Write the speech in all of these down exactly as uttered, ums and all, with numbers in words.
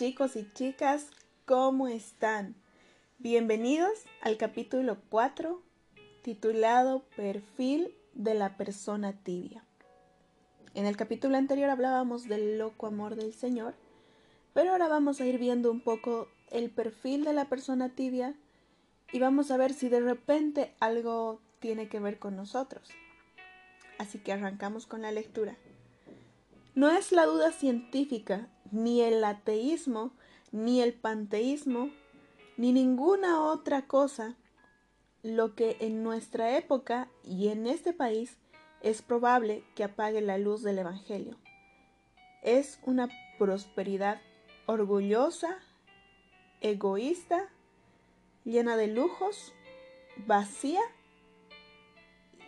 chicos y chicas, ¿cómo están? Bienvenidos al capítulo cuatro, titulado Perfil de la persona tibia. En el capítulo anterior hablábamos del loco amor del Señor, pero ahora vamos a ir viendo un poco el perfil de la persona tibia y vamos a ver si de repente algo tiene que ver con nosotros. Así que arrancamos con la lectura. No es la duda científica, ni el ateísmo, ni el panteísmo, ni ninguna otra cosa lo que en nuestra época y en este país es probable que apague la luz del Evangelio. Es una prosperidad orgullosa, egoísta, llena de lujos, vacía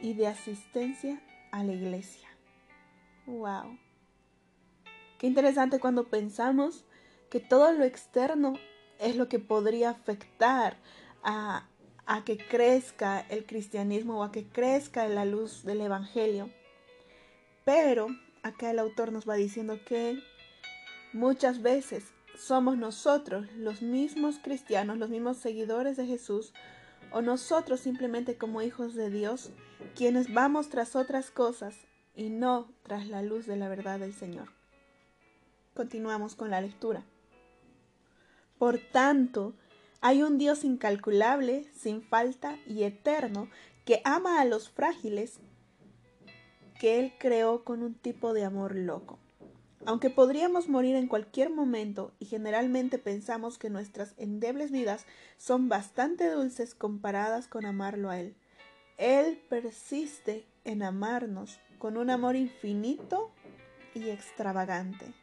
y de asistencia a la iglesia. ¡Wow! Qué interesante cuando pensamos que todo lo externo es lo que podría afectar a, a que crezca el cristianismo o a que crezca la luz del evangelio. Pero acá el autor nos va diciendo que muchas veces somos nosotros, los mismos cristianos, los mismos seguidores de Jesús, o nosotros simplemente como hijos de Dios, quienes vamos tras otras cosas y no tras la luz de la verdad del Señor. Continuamos con la lectura. Por tanto, hay un Dios incalculable, sin falta y eterno, que ama a los frágiles, que Él creó con un tipo de amor loco. Aunque podríamos morir en cualquier momento y generalmente pensamos que nuestras endebles vidas son bastante dulces comparadas con amarlo a Él, Él persiste en amarnos con un amor infinito y extravagante.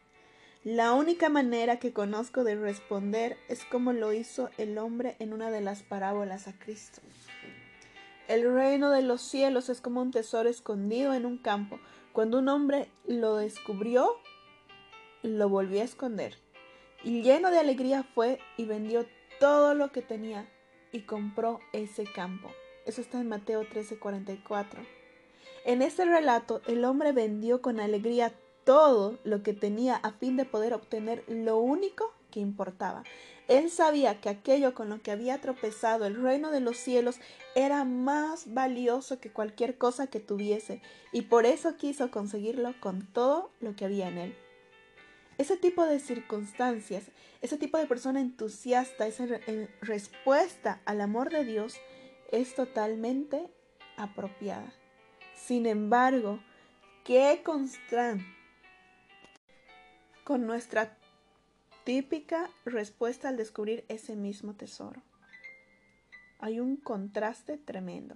La única manera que conozco de responder es como lo hizo el hombre en una de las parábolas a Cristo. El reino de los cielos es como un tesoro escondido en un campo. Cuando un hombre lo descubrió, lo volvió a esconder. Y lleno de alegría fue y vendió todo lo que tenía y compró ese campo. Eso está en Mateo trece cuarenta y cuatro. En este relato, el hombre vendió con alegría todo lo que tenía a fin de poder obtener lo único que importaba. Él sabía que aquello con lo que había tropezado, el reino de los cielos, era más valioso que cualquier cosa que tuviese, y por eso quiso conseguirlo con todo lo que había en él. Ese tipo de circunstancias, ese tipo de persona entusiasta, esa respuesta al amor de Dios es totalmente apropiada. Sin embargo, ¿qué constante con nuestra típica respuesta al descubrir ese mismo tesoro? Hay un contraste tremendo.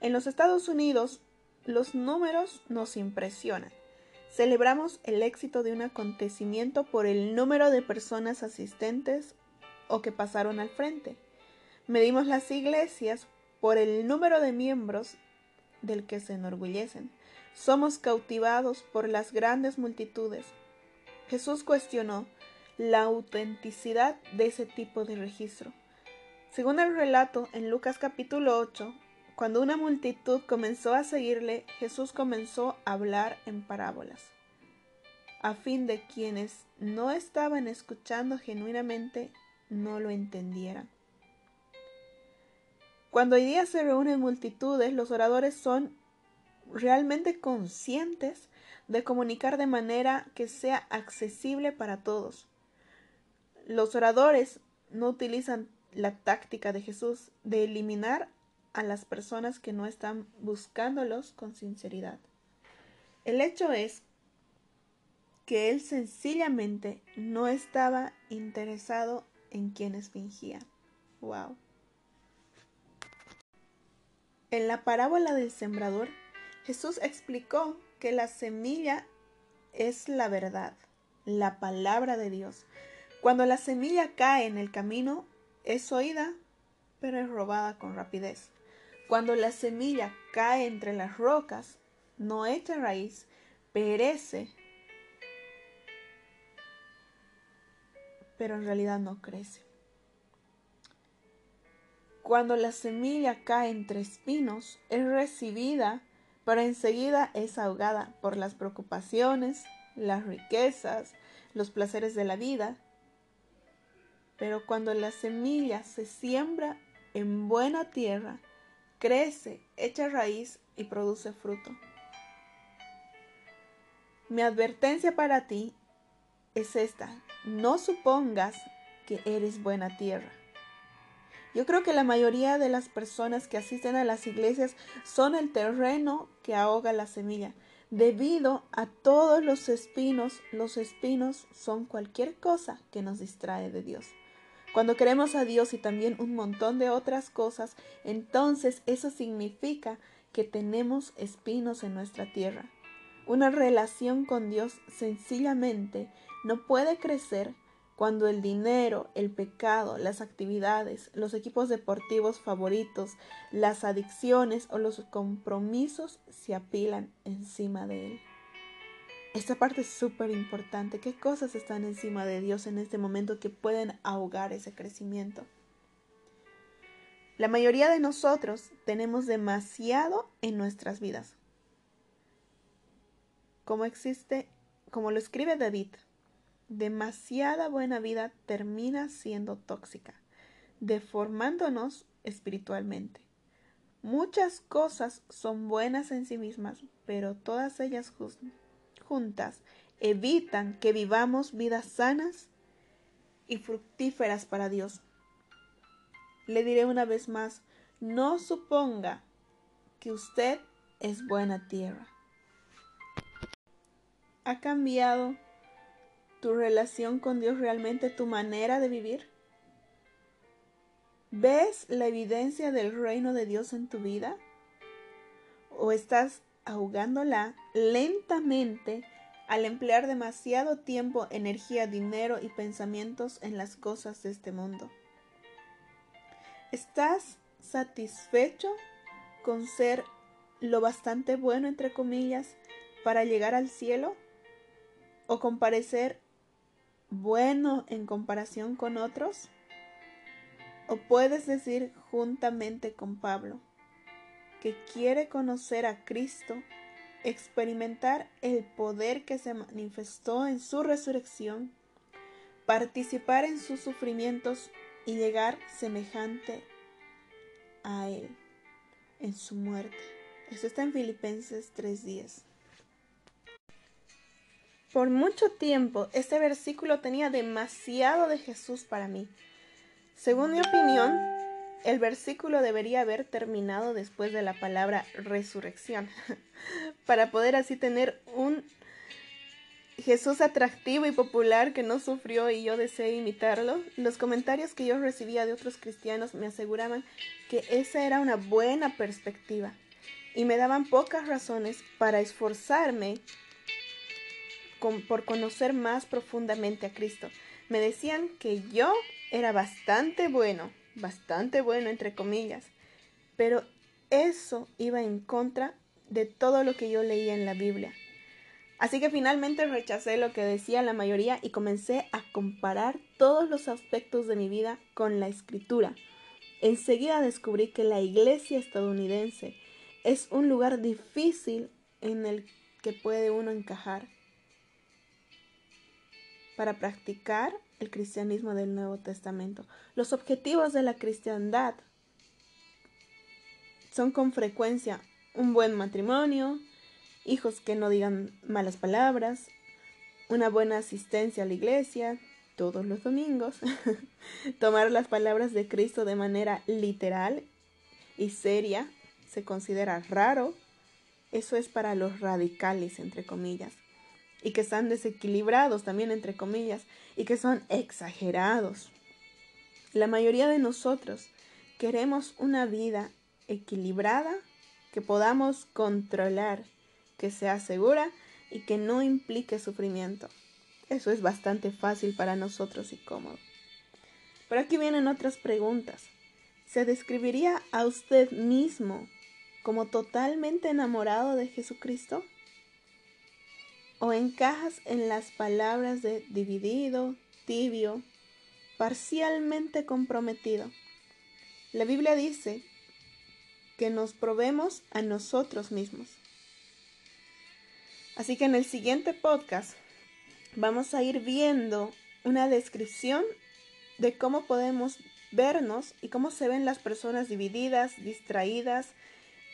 En los Estados Unidos, los números nos impresionan. Celebramos el éxito de un acontecimiento por el número de personas asistentes o que pasaron al frente. Medimos las iglesias por el número de miembros del que se enorgullecen. Somos cautivados por las grandes multitudes. Jesús cuestionó la autenticidad de ese tipo de registro. Según el relato en Lucas capítulo ocho, cuando una multitud comenzó a seguirle, Jesús comenzó a hablar en parábolas, a fin de quienes no estaban escuchando genuinamente no lo entendieran. Cuando hoy día se reúnen multitudes, los oradores son realmente conscientes de comunicar de manera que sea accesible para todos. Los oradores no utilizan la táctica de Jesús de eliminar a las personas que no están buscándolos con sinceridad. El hecho es que él sencillamente no estaba interesado en quienes fingían. ¡Wow! En la parábola del sembrador, Jesús explicó que la semilla es la verdad, la palabra de Dios. Cuando la semilla cae en el camino, es oída, pero es robada con rapidez. Cuando la semilla cae entre las rocas, no echa raíz, perece, pero en realidad no crece. Cuando la semilla cae entre espinos, es recibida, pero enseguida es ahogada por las preocupaciones, las riquezas, los placeres de la vida. Pero cuando la semilla se siembra en buena tierra, crece, echa raíz y produce fruto. Mi advertencia para ti es esta: no supongas que eres buena tierra. Yo creo que la mayoría de las personas que asisten a las iglesias son el terreno que ahoga la semilla. Debido a todos los espinos, los espinos son cualquier cosa que nos distrae de Dios. Cuando queremos a Dios y también un montón de otras cosas, entonces eso significa que tenemos espinos en nuestra tierra. Una relación con Dios sencillamente no puede crecer cuando el dinero, el pecado, las actividades, los equipos deportivos favoritos, las adicciones o los compromisos se apilan encima de él. Esta parte es súper importante. ¿Qué cosas están encima de Dios en este momento que pueden ahogar ese crecimiento? La mayoría de nosotros tenemos demasiado en nuestras vidas. Como existe, como lo escribe David, demasiada buena vida termina siendo tóxica, deformándonos espiritualmente. Muchas cosas son buenas en sí mismas, pero todas ellas juntas evitan que vivamos vidas sanas y fructíferas para Dios. Le diré una vez más, no suponga que usted es buena tierra. ¿Ha cambiado tu relación con Dios realmente, tu manera de vivir? ¿Ves la evidencia del reino de Dios en tu vida? ¿O estás ahogándola lentamente al emplear demasiado tiempo, energía, dinero y pensamientos en las cosas de este mundo? ¿Estás satisfecho con ser lo bastante bueno, entre comillas, para llegar al cielo? ¿O con parecer bueno en comparación con otros? ¿O puedes decir juntamente con Pablo, que quiere conocer a Cristo, experimentar el poder que se manifestó en su resurrección, participar en sus sufrimientos y llegar semejante a Él en su muerte? Eso está en Filipenses tres diez. Por mucho tiempo, este versículo tenía demasiado de Jesús para mí. Según mi opinión, el versículo debería haber terminado después de la palabra resurrección, para poder así tener un Jesús atractivo y popular que no sufrió y yo deseé imitarlo. Los comentarios que yo recibía de otros cristianos me aseguraban que esa era una buena perspectiva y me daban pocas razones para esforzarme Con, por conocer más profundamente a Cristo. Me decían que yo era bastante bueno, bastante bueno entre comillas, pero eso iba en contra de todo lo que yo leía en la Biblia. Así que finalmente rechacé lo que decía la mayoría y comencé a comparar todos los aspectos de mi vida con la Escritura. Enseguida descubrí que la iglesia estadounidense es un lugar difícil en el que puede uno encajar para practicar el cristianismo del Nuevo Testamento. Los objetivos de la cristiandad son con frecuencia un buen matrimonio, hijos que no digan malas palabras, una buena asistencia a la iglesia todos los domingos, tomar las palabras de Cristo de manera literal y seria se considera raro. Eso es para los radicales, entre comillas, y que están desequilibrados también, entre comillas, y que son exagerados. La mayoría de nosotros queremos una vida equilibrada, que podamos controlar, que sea segura y que no implique sufrimiento. Eso es bastante fácil para nosotros y cómodo. Pero aquí vienen otras preguntas. ¿Se describiría a usted mismo como totalmente enamorado de Jesucristo? ¿O encajas en las palabras de dividido, tibio, parcialmente comprometido? La Biblia dice que nos probemos a nosotros mismos. Así que en el siguiente podcast vamos a ir viendo una descripción de cómo podemos vernos y cómo se ven las personas divididas, distraídas,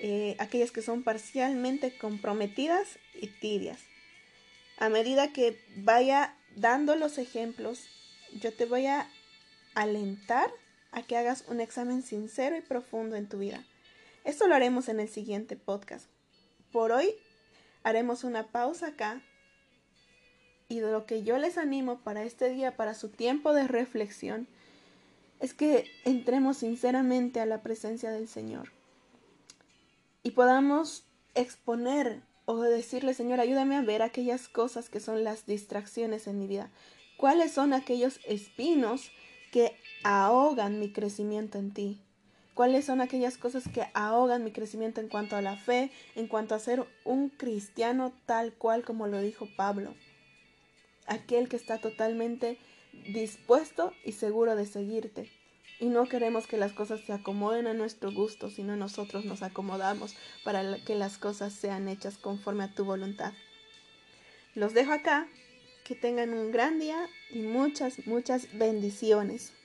eh, aquellas que son parcialmente comprometidas y tibias. A medida que vaya dando los ejemplos, yo te voy a alentar a que hagas un examen sincero y profundo en tu vida. Esto lo haremos en el siguiente podcast. Por hoy haremos una pausa acá. Y de lo que yo les animo para este día, para su tiempo de reflexión, es que entremos sinceramente a la presencia del Señor y podamos exponer o decirle: Señor, ayúdame a ver aquellas cosas que son las distracciones en mi vida. ¿Cuáles son aquellos espinos que ahogan mi crecimiento en ti? ¿Cuáles son aquellas cosas que ahogan mi crecimiento en cuanto a la fe, en cuanto a ser un cristiano tal cual como lo dijo Pablo? Aquel que está totalmente dispuesto y seguro de seguirte. Y no queremos que las cosas se acomoden a nuestro gusto, sino nosotros nos acomodamos para que las cosas sean hechas conforme a tu voluntad. Los dejo acá, que tengan un gran día y muchas, muchas bendiciones.